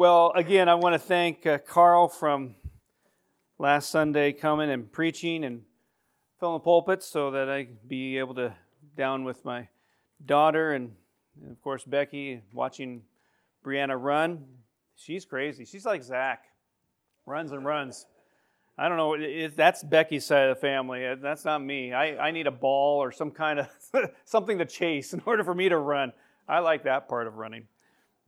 Well, again, I want to thank Carl from last Sunday coming and preaching and filling the pulpit so that I be able to down with my daughter and of course Becky watching Brianna run. She's crazy. She's like Zach, runs and runs. I don't know. That's Becky's side of the family. That's not me. I need a ball or some kind of something to chase in order for me to run. I like that part of running.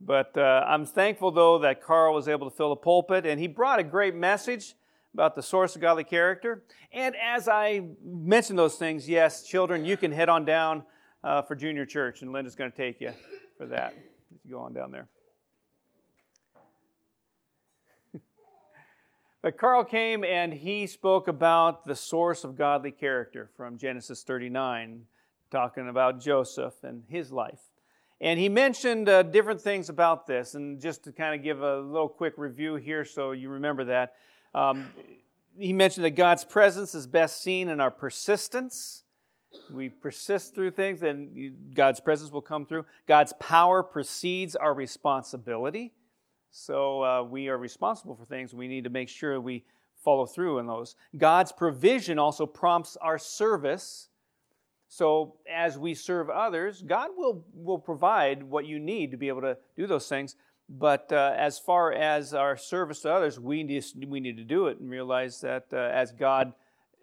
But I'm thankful, though, that Carl was able to fill the pulpit, and he brought a great message about the source of godly character. And as I mentioned those things, yes, children, you can head on down for junior church, and Linda's going to take you for that. Go on down there. But Carl came and he spoke about the source of godly character from Genesis 39, talking about Joseph and his life. And he mentioned different things about this. And just to kind of give a little quick review here so you remember that, he mentioned that God's presence is best seen in our persistence. We persist through things, and God's presence will come through. God's power precedes our responsibility. So we are responsible for things. We need to make sure we follow through in those. God's provision also prompts our service. So as we serve others, God will provide what you need to be able to do those things. But as far as our service to others, we need to do it and realize that as God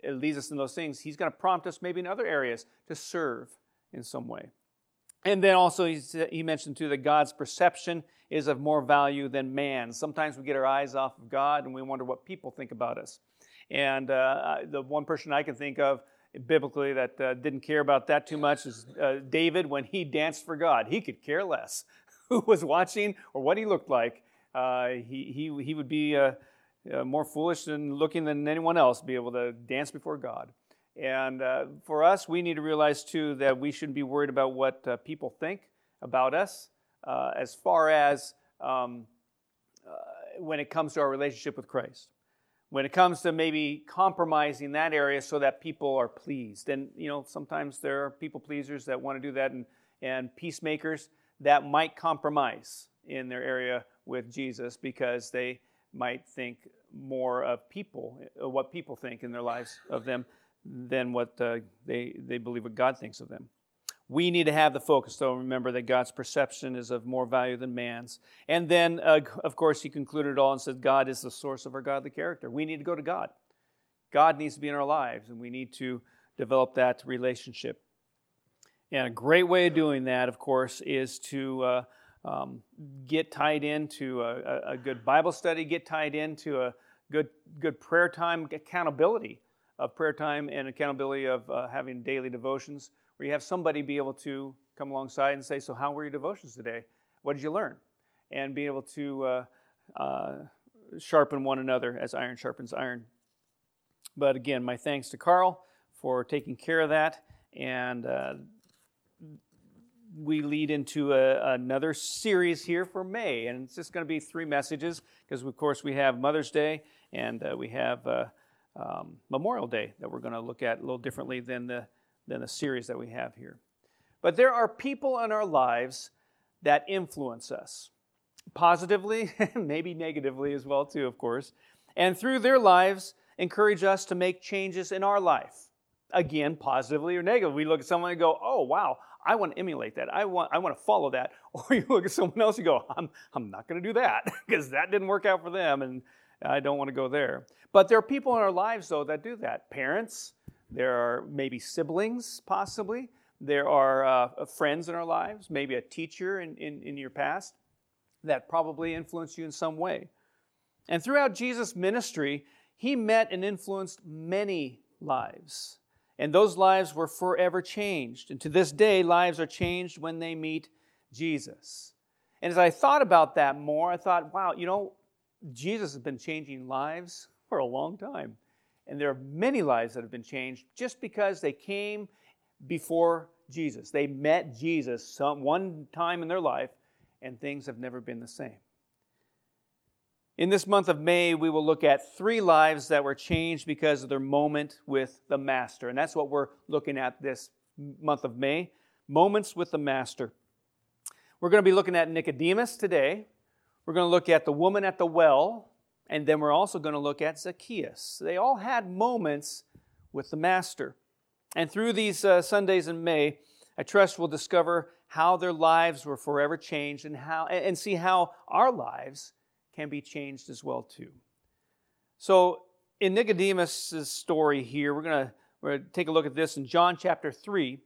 leads us in those things, He's going to prompt us maybe in other areas to serve in some way. And then also he mentioned too that God's perception is of more value than man. Sometimes we get our eyes off of God and we wonder what people think about us. And the one person I can think of biblically that didn't care about that too much is David when he danced for God. He could care less who was watching or what he looked like. He would be more foolish and looking than anyone else, be able to dance before God. And for us, we need to realize, too, that we shouldn't be worried about what people think about us as far as when it comes to our relationship with Christ. When it comes to maybe compromising that area so that people are pleased. And, you know, sometimes there are people pleasers that want to do that and peacemakers that might compromise in their area with Jesus because they might think more of people, what people think in their lives of them, than what they believe what God thinks of them. We need to have the focus, though. Remember that God's perception is of more value than man's. And then, of course, he concluded it all and said, God is the source of our godly character. We need to go to God. God needs to be in our lives, and we need to develop that relationship. And a great way of doing that, of course, is to get tied into a good Bible study, get tied into a good prayer time, accountability of prayer time and accountability of having daily devotions, where you have somebody be able to come alongside and say, so how were your devotions today? What did you learn? And be able to sharpen one another as iron sharpens iron. But again, my thanks to Carl for taking care of that. And we lead into another series here for May. And it's just going to be 3 messages because, of course, we have Mother's Day and we have... Memorial Day that we're going to look at a little differently than the series that we have here. But there are people in our lives that influence us, positively, maybe negatively as well too, of course, and through their lives encourage us to make changes in our life. Again, positively or negatively. We look at someone and go, oh wow, I want to emulate that. I want to follow that. Or you look at someone else and go, I'm not going to do that because that didn't work out for them and I don't want to go there. But there are people in our lives, though, that do that. Parents, there are maybe siblings, possibly. There are friends in our lives, maybe a teacher in your past that probably influenced you in some way. And throughout Jesus' ministry, he met and influenced many lives. And those lives were forever changed. And to this day, lives are changed when they meet Jesus. And as I thought about that more, I thought, wow, you know, Jesus has been changing lives for a long time. And there are many lives that have been changed just because they came before Jesus. They met Jesus one time in their life, and things have never been the same. In this month of May, we will look at 3 lives that were changed because of their moment with the Master. And that's what we're looking at this month of May, moments with the Master. We're going to be looking at Nicodemus today. We're going to look at the woman at the well, and then we're also going to look at Zacchaeus. They all had moments with the Master. And through these Sundays in May, I trust we'll discover how their lives were forever changed and see how our lives can be changed as well too. So in Nicodemus' story here, we're going to take a look at this in John chapter 3.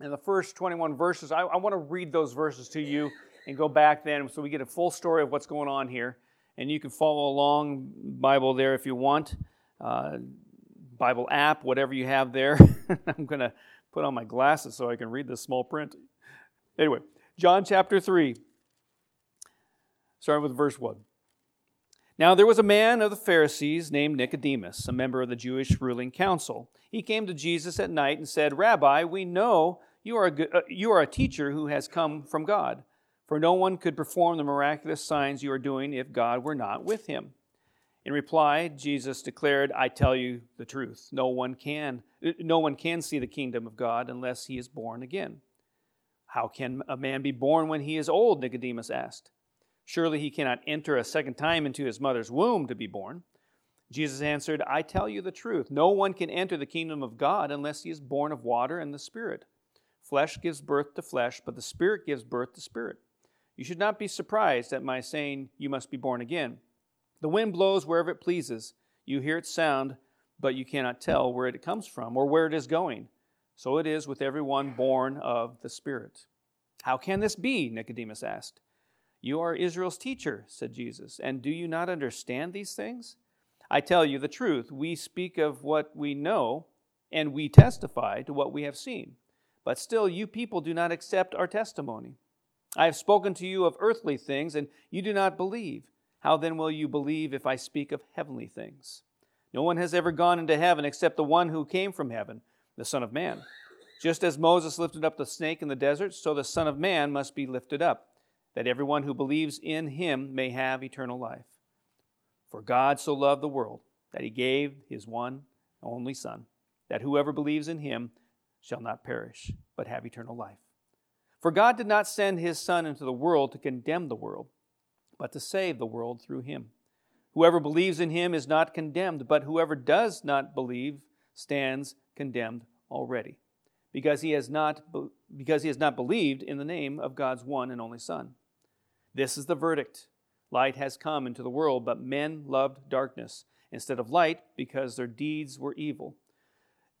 And the first 21 verses, I want to read those verses to you and go back then so we get a full story of what's going on here. And you can follow along, Bible there if you want, Bible app, whatever you have there. I'm going to put on my glasses so I can read this small print. Anyway, John chapter 3, starting with verse 1. Now there was a man of the Pharisees named Nicodemus, a member of the Jewish ruling council. He came to Jesus at night and said, "Rabbi, we know you are a teacher who has come from God. For no one could perform the miraculous signs you are doing if God were not with him." In reply, Jesus declared, "I tell you the truth. No one can see the kingdom of God unless he is born again." "How can a man be born when he is old?" Nicodemus asked. "Surely he cannot enter a second time into his mother's womb to be born." Jesus answered, "I tell you the truth. No one can enter the kingdom of God unless he is born of water and the Spirit. Flesh gives birth to flesh, but the Spirit gives birth to spirit. You should not be surprised at my saying you must be born again. The wind blows wherever it pleases. You hear its sound, but you cannot tell where it comes from or where it is going. So it is with everyone born of the Spirit." "How can this be?" Nicodemus asked. "You are Israel's teacher," said Jesus, "and do you not understand these things? I tell you the truth. We speak of what we know, and we testify to what we have seen. But still you people do not accept our testimony. I have spoken to you of earthly things, and you do not believe. How then will you believe if I speak of heavenly things? No one has ever gone into heaven except the one who came from heaven, the Son of Man. Just as Moses lifted up the snake in the desert, so the Son of Man must be lifted up, that everyone who believes in him may have eternal life. For God so loved the world that he gave his one only Son, that whoever believes in him shall not perish, but have eternal life. For God did not send his Son into the world to condemn the world, but to save the world through him. Whoever believes in him is not condemned, but whoever does not believe stands condemned already, because he has not believed in the name of God's one and only Son. This is the verdict. Light has come into the world, but men loved darkness instead of light because their deeds were evil.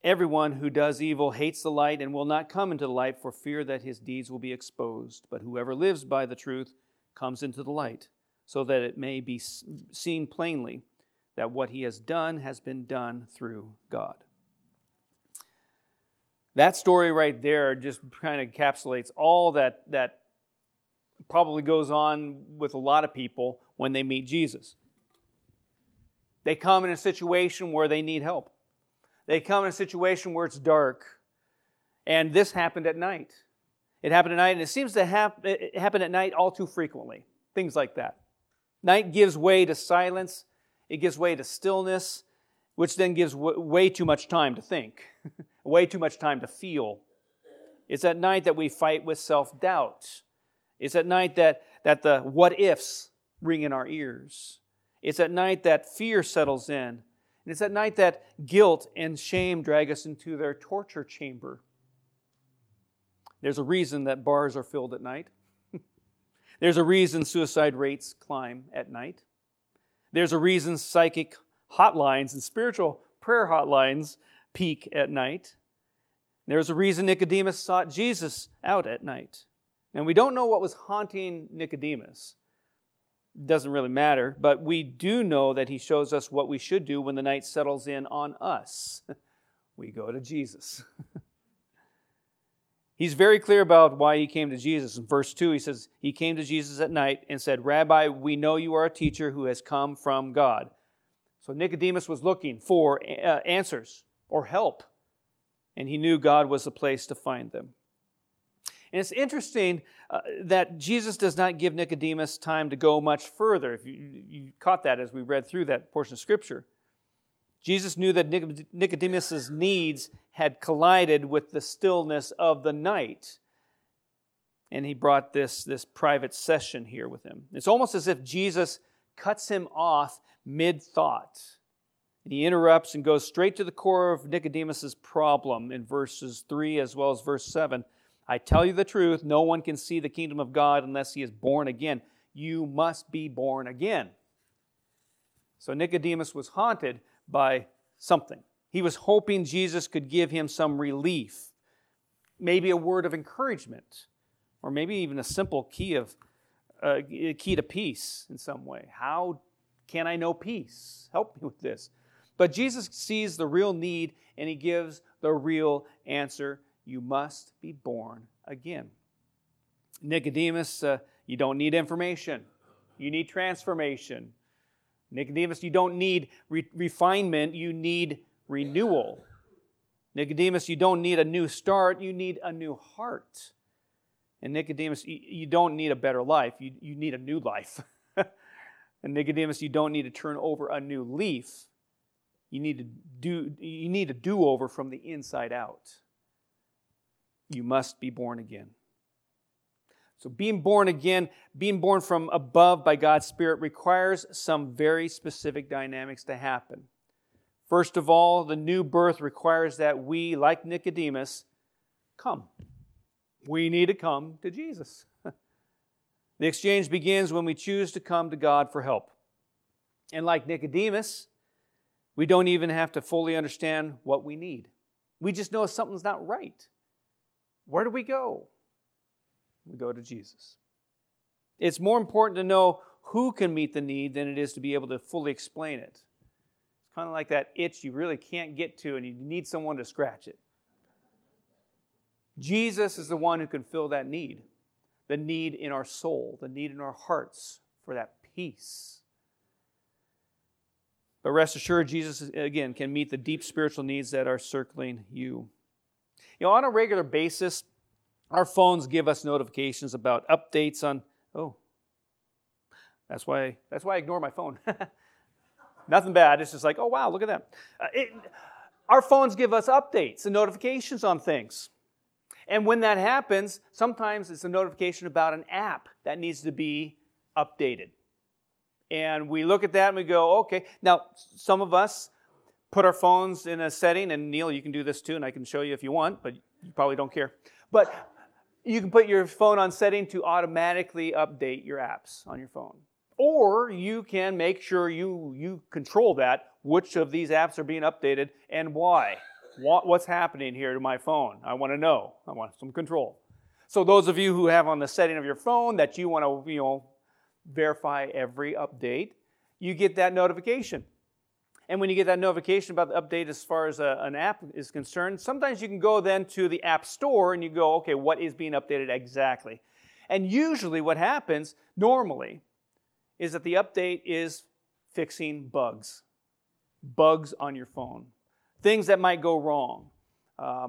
Everyone who does evil hates the light and will not come into the light for fear that his deeds will be exposed. But whoever lives by the truth comes into the light, so that it may be seen plainly that what he has done been done through God." That story right there just kind of encapsulates all that probably goes on with a lot of people when they meet Jesus. They come in a situation where they need help. They come in a situation where it's dark, and this happened at night. It happened at night, and it seems to happen at night all too frequently, things like that. Night gives way to silence, it gives way to stillness, which then gives way too much time to think, way too much time to feel. It's at night that we fight with self-doubt. It's at night that the what-ifs ring in our ears. It's at night that fear settles in. And it's at night that guilt and shame drag us into their torture chamber. There's a reason that bars are filled at night. There's a reason suicide rates climb at night. There's a reason psychic hotlines and spiritual prayer hotlines peak at night. There's a reason Nicodemus sought Jesus out at night. And we don't know what was haunting Nicodemus. Doesn't really matter, but we do know that he shows us what we should do when the night settles in on us. We go to Jesus. He's very clear about why he came to Jesus. In verse 2, he says, he came to Jesus at night and said, "Rabbi, we know you are a teacher who has come from God." So Nicodemus was looking for answers or help, and he knew God was the place to find them. And it's interesting that Jesus does not give Nicodemus time to go much further. If you caught that as we read through that portion of Scripture. Jesus knew that Nicodemus' needs had collided with the stillness of the night. And he brought this private session here with him. It's almost as if Jesus cuts him off mid-thought. And he interrupts and goes straight to the core of Nicodemus' problem in verses 3 as well as verse 7. I tell you the truth, no one can see the kingdom of God unless he is born again. You must be born again. So Nicodemus was haunted by something. He was hoping Jesus could give him some relief, maybe a word of encouragement, or maybe even a simple key to peace in some way. How can I know peace? Help me with this. But Jesus sees the real need, and he gives the real answer. You must be born again. Nicodemus, you don't need information. You need transformation. Nicodemus, you don't need refinement. You need renewal. Nicodemus, you don't need a new start. You need a new heart. And Nicodemus, you don't need a better life. You need a new life. And Nicodemus, you don't need to turn over a new leaf. You need a do-over from the inside out. You must be born again. So being born again, being born from above by God's Spirit requires some very specific dynamics to happen. First of all, the new birth requires that we, like Nicodemus, come. We need to come to Jesus. The exchange begins when we choose to come to God for help. And like Nicodemus, we don't even have to fully understand what we need. We just know something's not right. Where do we go? We go to Jesus. It's more important to know who can meet the need than it is to be able to fully explain it. It's kind of like that itch you really can't get to and you need someone to scratch it. Jesus is the one who can fill that need. The need in our soul, the need in our hearts for that peace. But rest assured, Jesus, again, can meet the deep spiritual needs that are circling you. You know, on a regular basis, our phones give us notifications about updates on, that's why I ignore my phone. Nothing bad, it's just like, oh wow, look at that. Our phones give us updates and notifications on things. And when that happens, sometimes it's a notification about an app that needs to be updated. And we look at that and we go, okay. Now, some of us put our phones in a setting, and Neil, you can do this too, and I can show you if you want, but you probably don't care. But you can put your phone on setting to automatically update your apps on your phone. Or you can make sure you control that, which of these apps are being updated and why. What's happening here to my phone? I want to know. I want some control. So those of you who have on the setting of your phone that you want to, verify every update, you get that notification. And when you get that notification about the update as far as an app is concerned, sometimes you can go then to the app store and you go, okay, what is being updated exactly? And usually what happens normally is that the update is fixing bugs. Bugs on your phone. Things that might go wrong,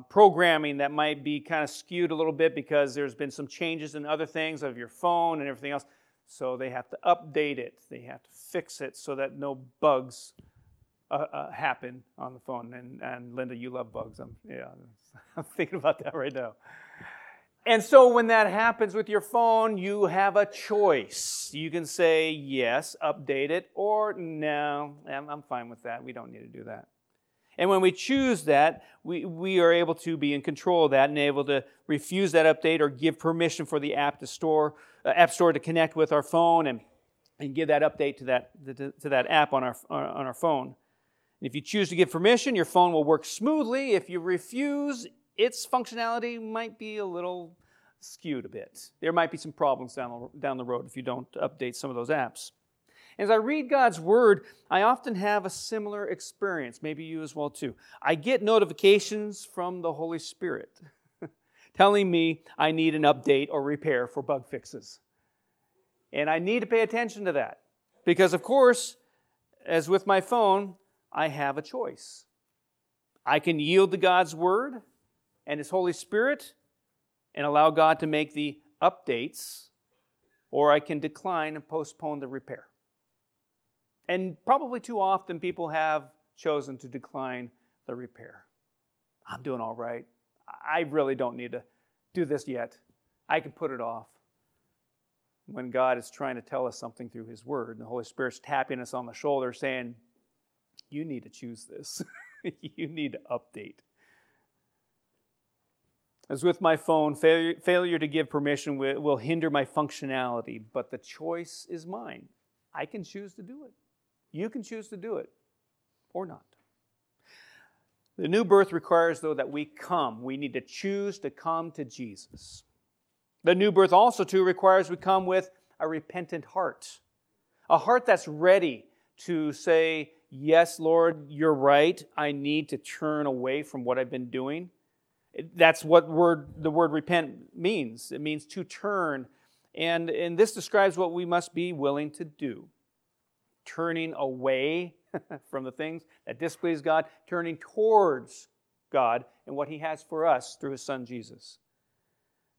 programming that might be kind of skewed a little bit because there's been some changes in other things of your phone and everything else. So they have to update it. They have to fix it so that no bugs happen on the phone. And Linda, you love bugs. I'm thinking about that right now. And so when that happens with your phone, you have a choice. You can say, yes, update it, or no, I'm fine with that. We don't need to do that. And when we choose that, we are able to be in control of that and able to refuse that update or give permission for the app store to connect with our phone and give that update to that app on our phone. And if you choose to give permission, your phone will work smoothly. If you refuse, its functionality might be a little skewed a bit. There might be some problems down the road if you don't update some of those apps. As I read God's Word, I often have a similar experience. Maybe you as well, too. I get notifications from the Holy Spirit telling me I need an update or repair for bug fixes. And I need to pay attention to that. Because, of course, as with my phone, I have a choice. I can yield to God's Word and His Holy Spirit and allow God to make the updates, or I can decline and postpone the repair. And probably too often people have chosen to decline the repair. I'm doing all right. I really don't need to do this yet. I can put it off. When God is trying to tell us something through His Word, the Holy Spirit's tapping us on the shoulder saying, you need to choose this. You need to update. As with my phone, failure to give permission will hinder my functionality, but the choice is mine. I can choose to do it. You can choose to do it or not. The new birth requires, though, that we come. We need to choose to come to Jesus. The new birth also, too, requires we come with a repentant heart, a heart that's ready to say, yes, Lord, you're right. I need to turn away from what I've been doing. That's what the word repent means. It means to turn. And this describes what we must be willing to do. Turning away from the things that displease God, turning towards God and what He has for us through His Son, Jesus.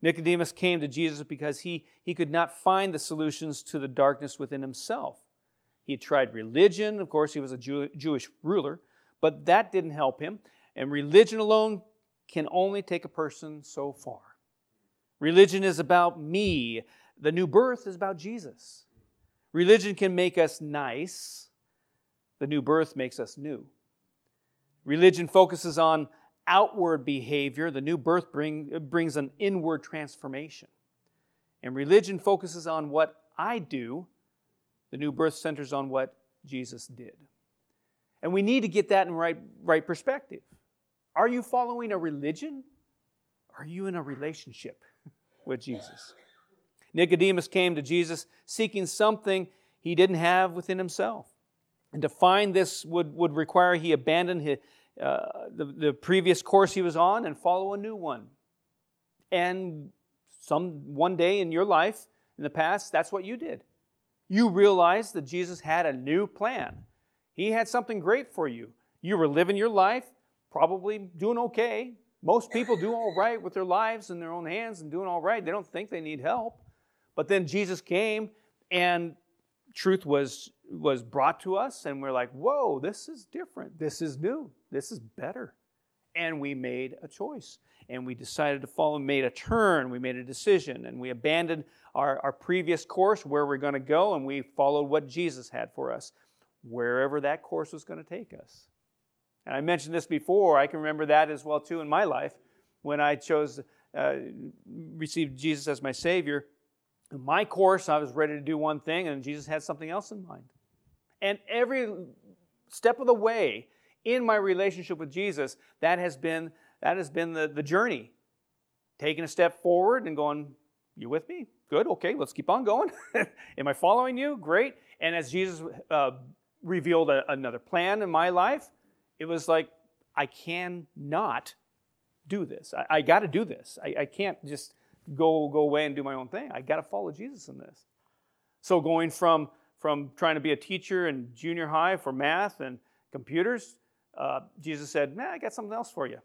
Nicodemus came to Jesus because he could not find the solutions to the darkness within himself. He tried religion. Of course, he was a Jewish ruler, but that didn't help him. And religion alone can only take a person so far. Religion is about me. The new birth is about Jesus. Religion can make us nice. The new birth makes us new. Religion focuses on outward behavior. The new birth brings an inward transformation. And religion focuses on what I do. The new birth centers on what Jesus did. And we need to get that in right perspective. Are you following a religion? Are you in a relationship with Jesus? Nicodemus came to Jesus seeking something he didn't have within himself. And to find this would require he abandon the previous course he was on and follow a new one. And one day in your life, in the past, that's what you did. You realized that Jesus had a new plan. He had something great for you. You were living your life, probably doing okay. Most people do all right with their lives in their own hands and doing all right. They don't think they need help. But then Jesus came and truth was brought to us, and we're like, whoa, this is different. This is new. This is better. And we made a choice. And we decided to follow, made a turn. We made a decision. And we abandoned our previous course, where we're going to go, and we followed what Jesus had for us, wherever that course was going to take us. And I mentioned this before. I can remember that as well, too, in my life. When I received Jesus as my Savior, in my course, I was ready to do one thing, and Jesus had something else in mind. And every step of the way in my relationship with Jesus, that has been the journey. Taking a step forward and going, you with me? Good, okay, let's keep on going. Am I following you? Great. And as Jesus revealed another plan in my life, it was like, I cannot do this. I got to do this. I can't just go away and do my own thing. I got to follow Jesus in this. So going from trying to be a teacher in junior high for math and computers, Jesus said, I got something else for you.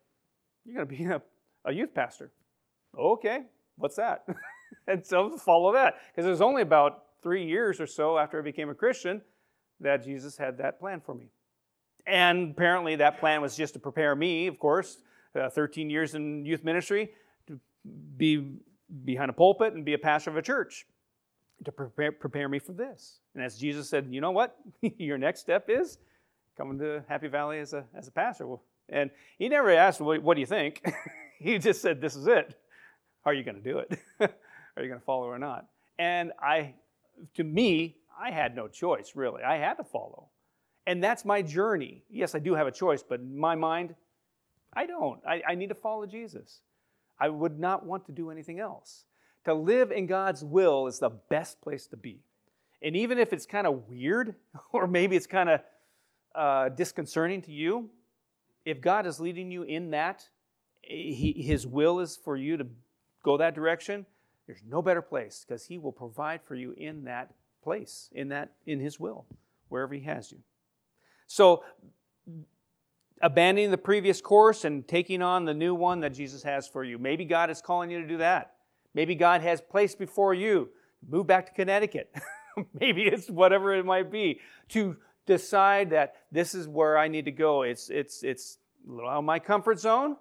You're going to be a youth pastor. Okay, what's that? And so follow that. Because it was only about 3 years or so after I became a Christian that Jesus had that plan for me. And apparently that plan was just to prepare me, of course, 13 years in youth ministry, to be behind a pulpit and be a pastor of a church, to prepare me for this. And as Jesus said, you know what? Your next step is coming to Happy Valley as a pastor. And he never asked, what do you think? He just said, this is it. Are you going to do it? Are you going to follow or not? And I had no choice, really. I had to follow. And that's my journey. Yes, I do have a choice, but in my mind, I don't. I need to follow Jesus. I would not want to do anything else. To live in God's will is the best place to be. And even if it's kind of weird, or maybe it's kind of disconcerting to you, if God is leading you in that, His will is for you to go that direction, there's no better place, because He will provide for you in that place, in His will, wherever He has you. So, abandoning the previous course and taking on the new one that Jesus has for you. Maybe God is calling you to do that. Maybe God has placed before you, move back to Connecticut. Maybe it's whatever it might be, to decide that this is where I need to go. It's a little out of my comfort zone,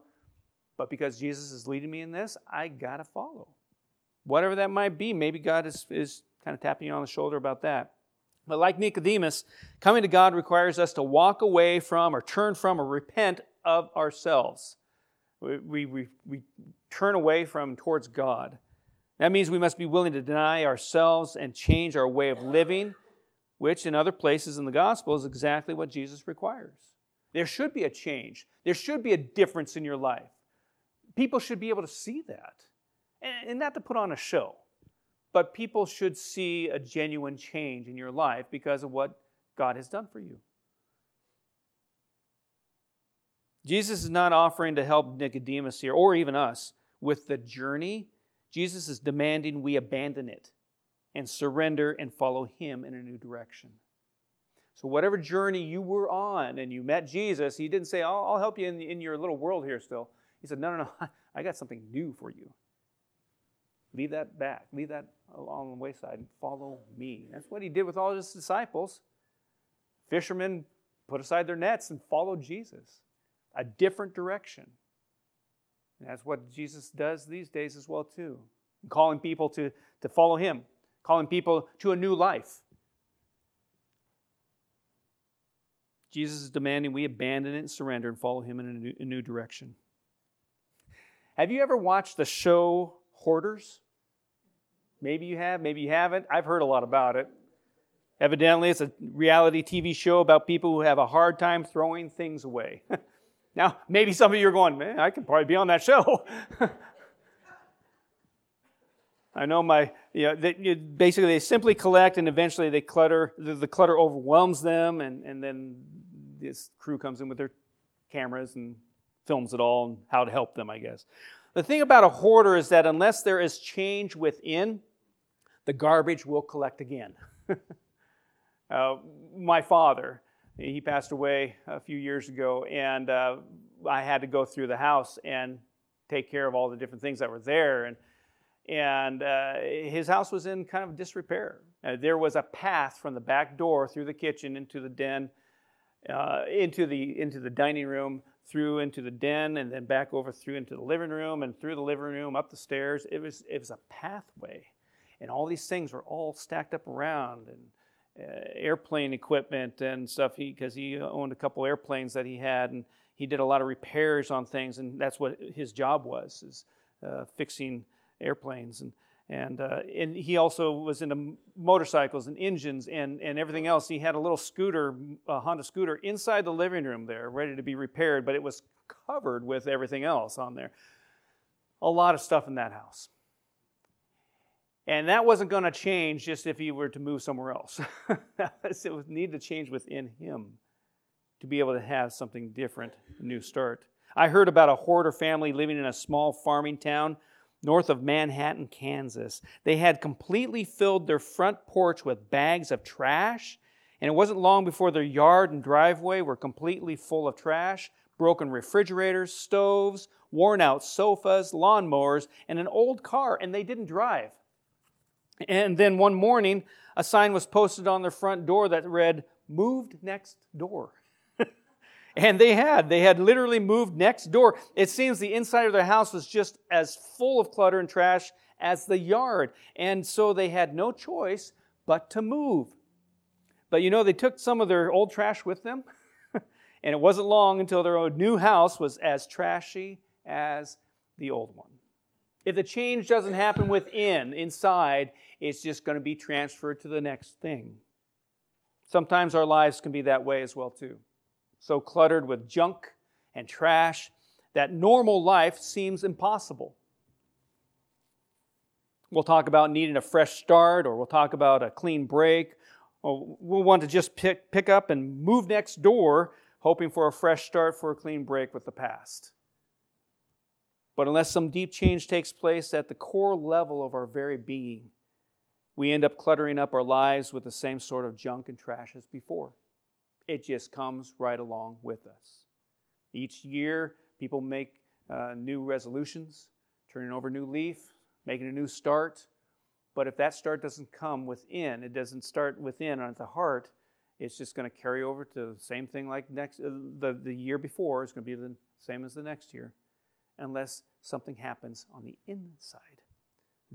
but because Jesus is leading me in this, I gotta follow. Whatever that might be, maybe God is kind of tapping you on the shoulder about that. But like Nicodemus, coming to God requires us to walk away from or turn from or repent of ourselves. We turn away from towards God. That means we must be willing to deny ourselves and change our way of living, which in other places in the gospel is exactly what Jesus requires. There should be a change. There should be a difference in your life. People should be able to see that. And not to put on a show, but people should see a genuine change in your life because of what God has done for you. Jesus is not offering to help Nicodemus here, or even us, with the journey. Jesus is demanding we abandon it and surrender and follow Him in a new direction. So whatever journey you were on and you met Jesus, He didn't say, I'll help you in your little world here still. He said, no, I got something new for you. Leave that back. Leave that along the wayside and follow me. That's what He did with all His disciples. Fishermen put aside their nets and followed Jesus. A different direction. And that's what Jesus does these days as well too. Calling people to follow Him. Calling people to a new life. Jesus is demanding we abandon it and surrender and follow Him in a new direction. Have you ever watched the show Hoarders? Maybe you have, maybe you haven't. I've heard a lot about it. Evidently, it's a reality TV show about people who have a hard time throwing things away. Now, maybe some of you are going, man, I could probably be on that show. I know basically they simply collect and eventually they clutter. The clutter overwhelms them, and then this crew comes in with their cameras and films it all and how to help them, I guess. The thing about a hoarder is that unless there is change within, the garbage will collect again. My father, he passed away a few years ago, and I had to go through the house and take care of all the different things that were there. And his house was in kind of disrepair. There was a path from the back door through the kitchen into the den, into the dining room, through into the den, and then back over through into the living room, and through the living room, up the stairs. It was a pathway. And all these things were all stacked up around, and airplane equipment and stuff, because he owned a couple airplanes that he had, and he did a lot of repairs on things, and that's what his job was, is fixing airplanes. And he also was into motorcycles and engines and everything else. He had a little scooter, a Honda scooter, inside the living room there, ready to be repaired, but it was covered with everything else on there. A lot of stuff in that house. And that wasn't going to change just if he were to move somewhere else. It would need to change within him to be able to have something different, a new start. I heard about a hoarder family living in a small farming town north of Manhattan, Kansas. They had completely filled their front porch with bags of trash, and it wasn't long before their yard and driveway were completely full of trash, broken refrigerators, stoves, worn-out sofas, lawnmowers, and an old car, and they didn't drive. And then one morning, a sign was posted on their front door that read, "Moved next door." And they had literally moved next door. It seems the inside of their house was just as full of clutter and trash as the yard. And so they had no choice but to move. But they took some of their old trash with them. And it wasn't long until their own new house was as trashy as the old one. If the change doesn't happen inside, it's just going to be transferred to the next thing. Sometimes our lives can be that way as well too. So cluttered with junk and trash that normal life seems impossible. We'll talk about needing a fresh start, or we'll talk about a clean break, or we'll want to just pick up and move next door, hoping for a fresh start, for a clean break with the past. But unless some deep change takes place at the core level of our very being, we end up cluttering up our lives with the same sort of junk and trash as before. It just comes right along with us. Each year, people make new resolutions, turning over a new leaf, making a new start. But if that start doesn't come within, it doesn't start within at the heart, it's just going to carry over to the same thing like the year before. It's going to be the same as the next year, unless something happens on the inside.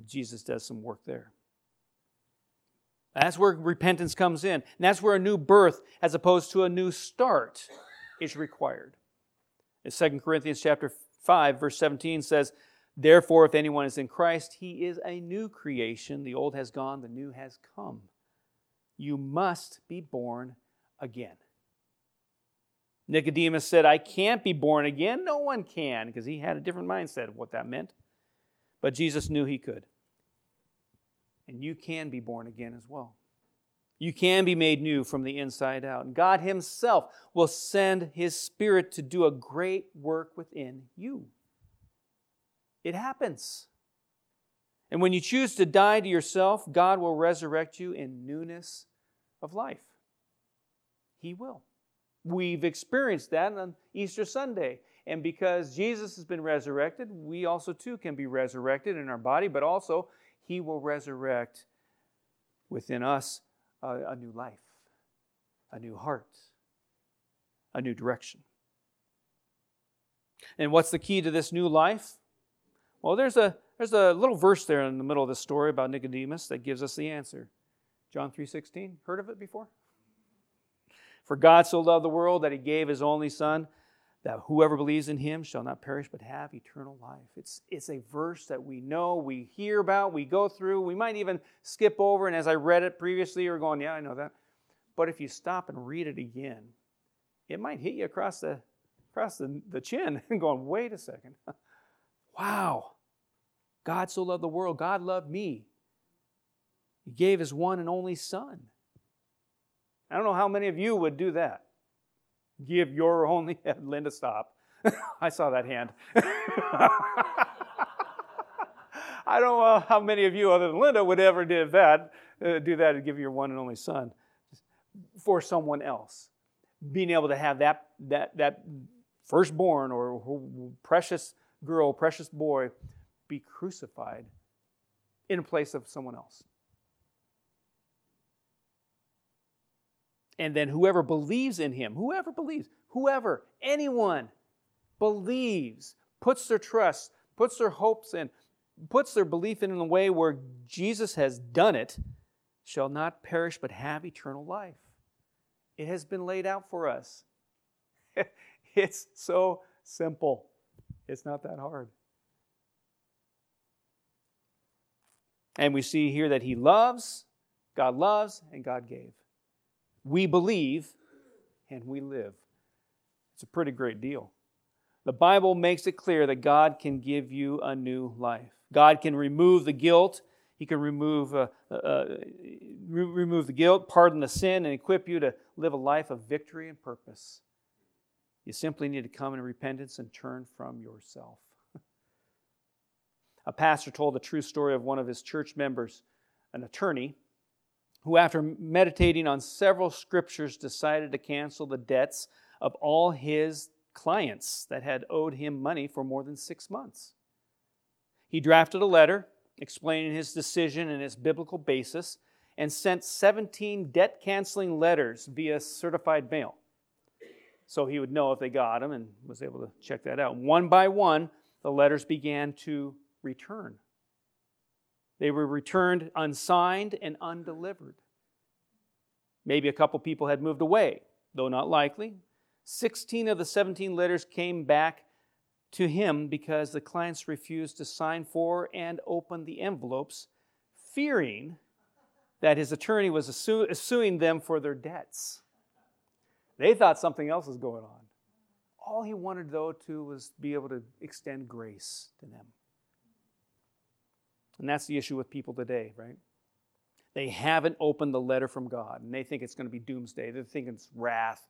Jesus does some work there. That's where repentance comes in. And that's where a new birth, as opposed to a new start, is required. As 2 Corinthians chapter 5, verse 17 says, "Therefore, if anyone is in Christ, he is a new creation. The old has gone, the new has come. You must be born again." Nicodemus said, "I can't be born again. No one can," because he had a different mindset of what that meant. But Jesus knew he could. And you can be born again as well. You can be made new from the inside out. And God Himself will send His Spirit to do a great work within you. It happens. And when you choose to die to yourself, God will resurrect you in newness of life. He will. We've experienced that on Easter Sunday. And because Jesus has been resurrected, we also too can be resurrected in our body, but also He will resurrect within us a new life, a new heart, a new direction. And what's the key to this new life? Well, there's a little verse there in the middle of the story about Nicodemus that gives us the answer. John 3:16, heard of it before? "For God so loved the world that He gave His only Son, that whoever believes in Him shall not perish but have eternal life." It's a verse that we know, we hear about, we go through. We might even skip over, and as I read it previously, you're going, yeah, I know that. But if you stop and read it again, it might hit you across the chin and going, wait a second. Wow. God so loved the world. God loved me. He gave His one and only Son. I don't know how many of you would do that. Give your only... Linda, stop. I saw that hand. I don't know how many of you other than Linda would ever do that and give your one and only Son for someone else. Being able to have that firstborn or precious girl, precious boy be crucified in place of someone else. And then whoever believes in Him, whoever, anyone believes, puts their trust, puts their hopes in, puts their belief in a way where Jesus has done it, shall not perish but have eternal life. It has been laid out for us. It's so simple. It's not that hard. And we see here that He loves, God loves, and God gave. We believe and we live. It's a pretty great deal. The Bible makes it clear that God can give you a new life. God can remove the guilt. He can remove the guilt, pardon the sin, and equip you to live a life of victory and purpose. You simply need to come in repentance and turn from yourself. A pastor told the true story of one of his church members, an attorney, who after meditating on several scriptures decided to cancel the debts of all his clients that had owed him money for more than 6 months. He drafted a letter explaining his decision and its biblical basis and sent 17 debt-canceling letters via certified mail. So he would know if they got them and was able to check that out. One by one, the letters began to return. They were returned unsigned and undelivered. Maybe a couple people had moved away, though not likely. 16 of the 17 letters came back to him because the clients refused to sign for and open the envelopes, fearing that his attorney was suing them for their debts. They thought something else was going on. All he wanted, though, too, was to be able to extend grace to them. And that's the issue with people today, right? They haven't opened the letter from God, and they think it's going to be doomsday. They're thinking it's wrath.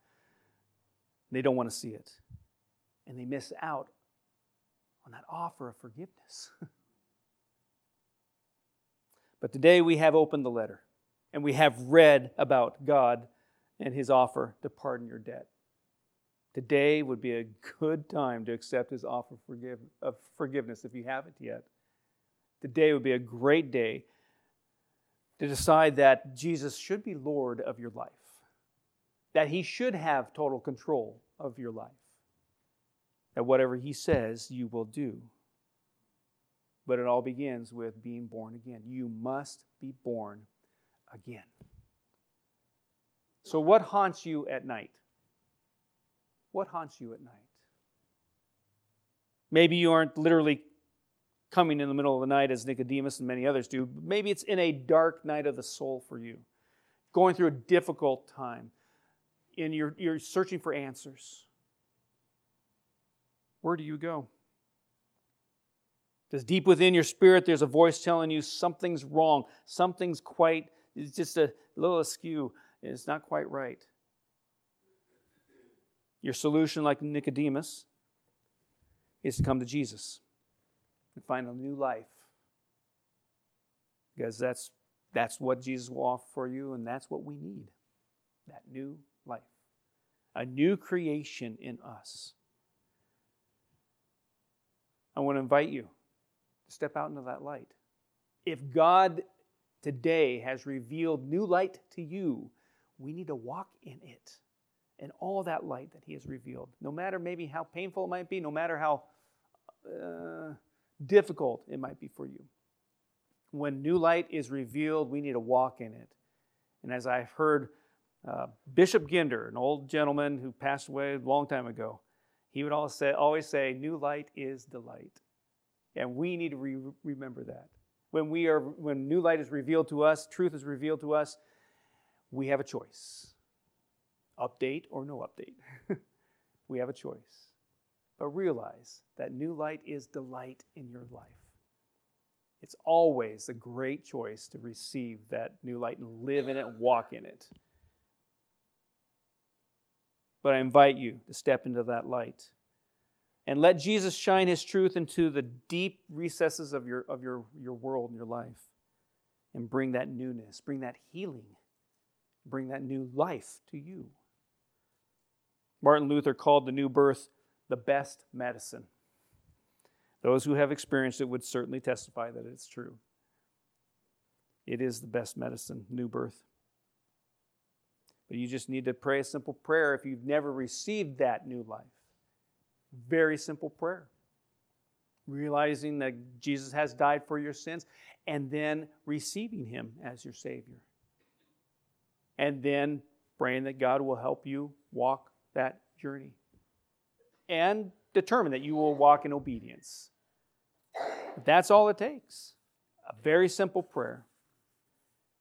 They don't want to see it. And they miss out on that offer of forgiveness. But today we have opened the letter, and we have read about God and His offer to pardon your debt. Today would be a good time to accept His offer of forgiveness if you haven't yet. Today would be a great day to decide that Jesus should be Lord of your life, that He should have total control of your life, that whatever He says, you will do. But it all begins with being born again. You must be born again. So what haunts you at night? What haunts you at night? Maybe you aren't literally coming in the middle of the night as Nicodemus and many others do. Maybe it's in a dark night of the soul for you, going through a difficult time, and you're searching for answers. Where do you go? Because deep within your spirit, there's a voice telling you something's wrong. Something's quite, it's just a little askew. It's not quite right. Your solution, like Nicodemus, is to come to Jesus and find a new life. Because that's what Jesus will offer for you, and that's what we need. That new life. A new creation in us. I want to invite you to step out into that light. If God today has revealed new light to you, we need to walk in it and all that light that He has revealed. No matter maybe how painful it might be, no matter how difficult it might be for you. When new light is revealed, we need to walk in it. And as I've heard Bishop Ginder, an old gentleman who passed away a long time ago, he would always say, new light is delight. And we need to remember that. When new light is revealed to us, truth is revealed to us, we have a choice. Update or no update. We have a choice. But realize that new light is delight in your life. It's always a great choice to receive that new light and live in it, walk in it. But I invite you to step into that light. And let Jesus shine His truth into the deep recesses of your world and your life. And bring that newness, bring that healing, bring that new life to you. Martin Luther called the new birth the best medicine. Those who have experienced it would certainly testify that it's true. It is the best medicine, new birth. But you just need to pray a simple prayer if you've never received that new life. Very simple prayer. Realizing that Jesus has died for your sins and then receiving Him as your Savior. And then praying that God will help you walk that journey. And determine that you will walk in obedience. That's all it takes. A very simple prayer.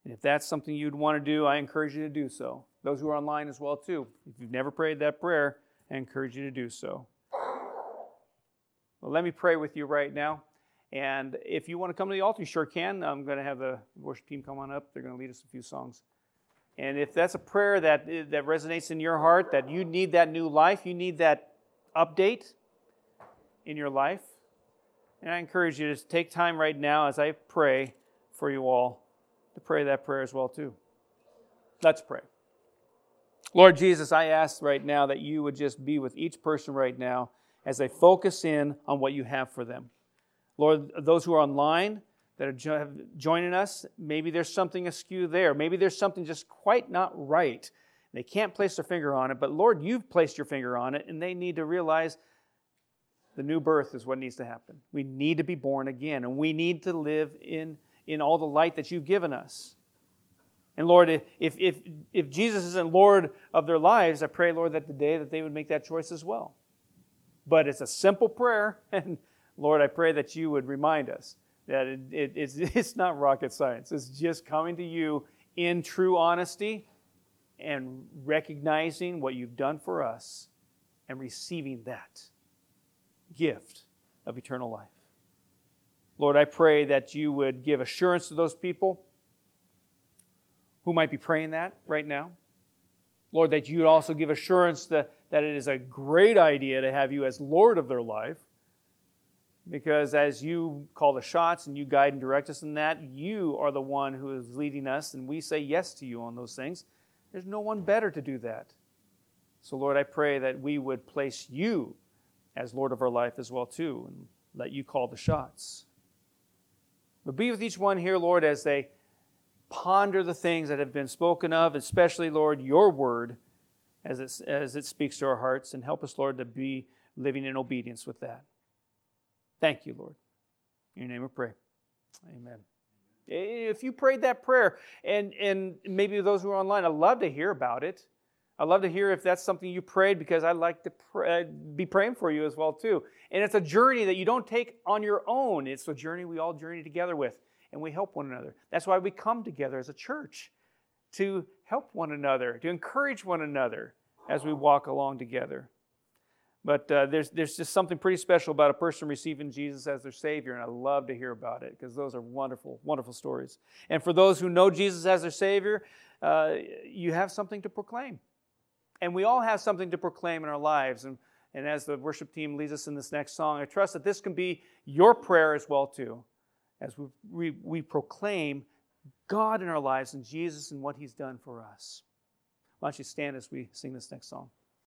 And if that's something you'd want to do, I encourage you to do so. Those who are online as well, too. If you've never prayed that prayer, I encourage you to do so. Well, let me pray with you right now. And if you want to come to the altar, you sure can. I'm going to have the worship team come on up. They're going to lead us a few songs. And if that's a prayer that resonates in your heart, that you need that new life, you need that update in your life, and I encourage you to take time right now as I pray for you all to pray that prayer as well, too. Let's pray. Lord Jesus, I ask right now that you would just be with each person right now as they focus in on what you have for them. Lord, those who are online that are joining us, maybe there's something askew there. Maybe there's something just quite not right. They can't place their finger on it, but Lord, you've placed your finger on it, and they need to realize the new birth is what needs to happen. We need to be born again, and we need to live in all the light that you've given us. And Lord, if Jesus isn't Lord of their lives, I pray, Lord, that today that they would make that choice as well. But it's a simple prayer, and Lord, I pray that you would remind us that it's not rocket science. It's just coming to you in true honesty and recognizing what you've done for us and receiving that gift of eternal life. Lord, I pray that you would give assurance to those people who might be praying that right now. Lord, that you would also give assurance that it is a great idea to have you as Lord of their life, because as you call the shots and you guide and direct us in that, you are the one who is leading us, and we say yes to you on those things. There's no one better to do that. So, Lord, I pray that we would place you as Lord of our life as well, too, and let you call the shots. But be with each one here, Lord, as they ponder the things that have been spoken of, especially, Lord, your word as it speaks to our hearts, and help us, Lord, to be living in obedience with that. Thank you, Lord. In your name I pray. Amen. If you prayed that prayer, and maybe those who are online, I'd love to hear about it. I'd love to hear if that's something you prayed, because I'd like to be praying for you as well, too. And it's a journey that you don't take on your own. It's a journey we all journey together with, and we help one another. That's why we come together as a church, to help one another, to encourage one another as we walk along together. But there's just something pretty special about a person receiving Jesus as their Savior, and I love to hear about it, because those are wonderful, wonderful stories. And for those who know Jesus as their Savior, you have something to proclaim. And we all have something to proclaim in our lives. And as the worship team leads us in this next song, I trust that this can be your prayer as well, too, as we proclaim God in our lives and Jesus and what He's done for us. Why don't you stand as we sing this next song?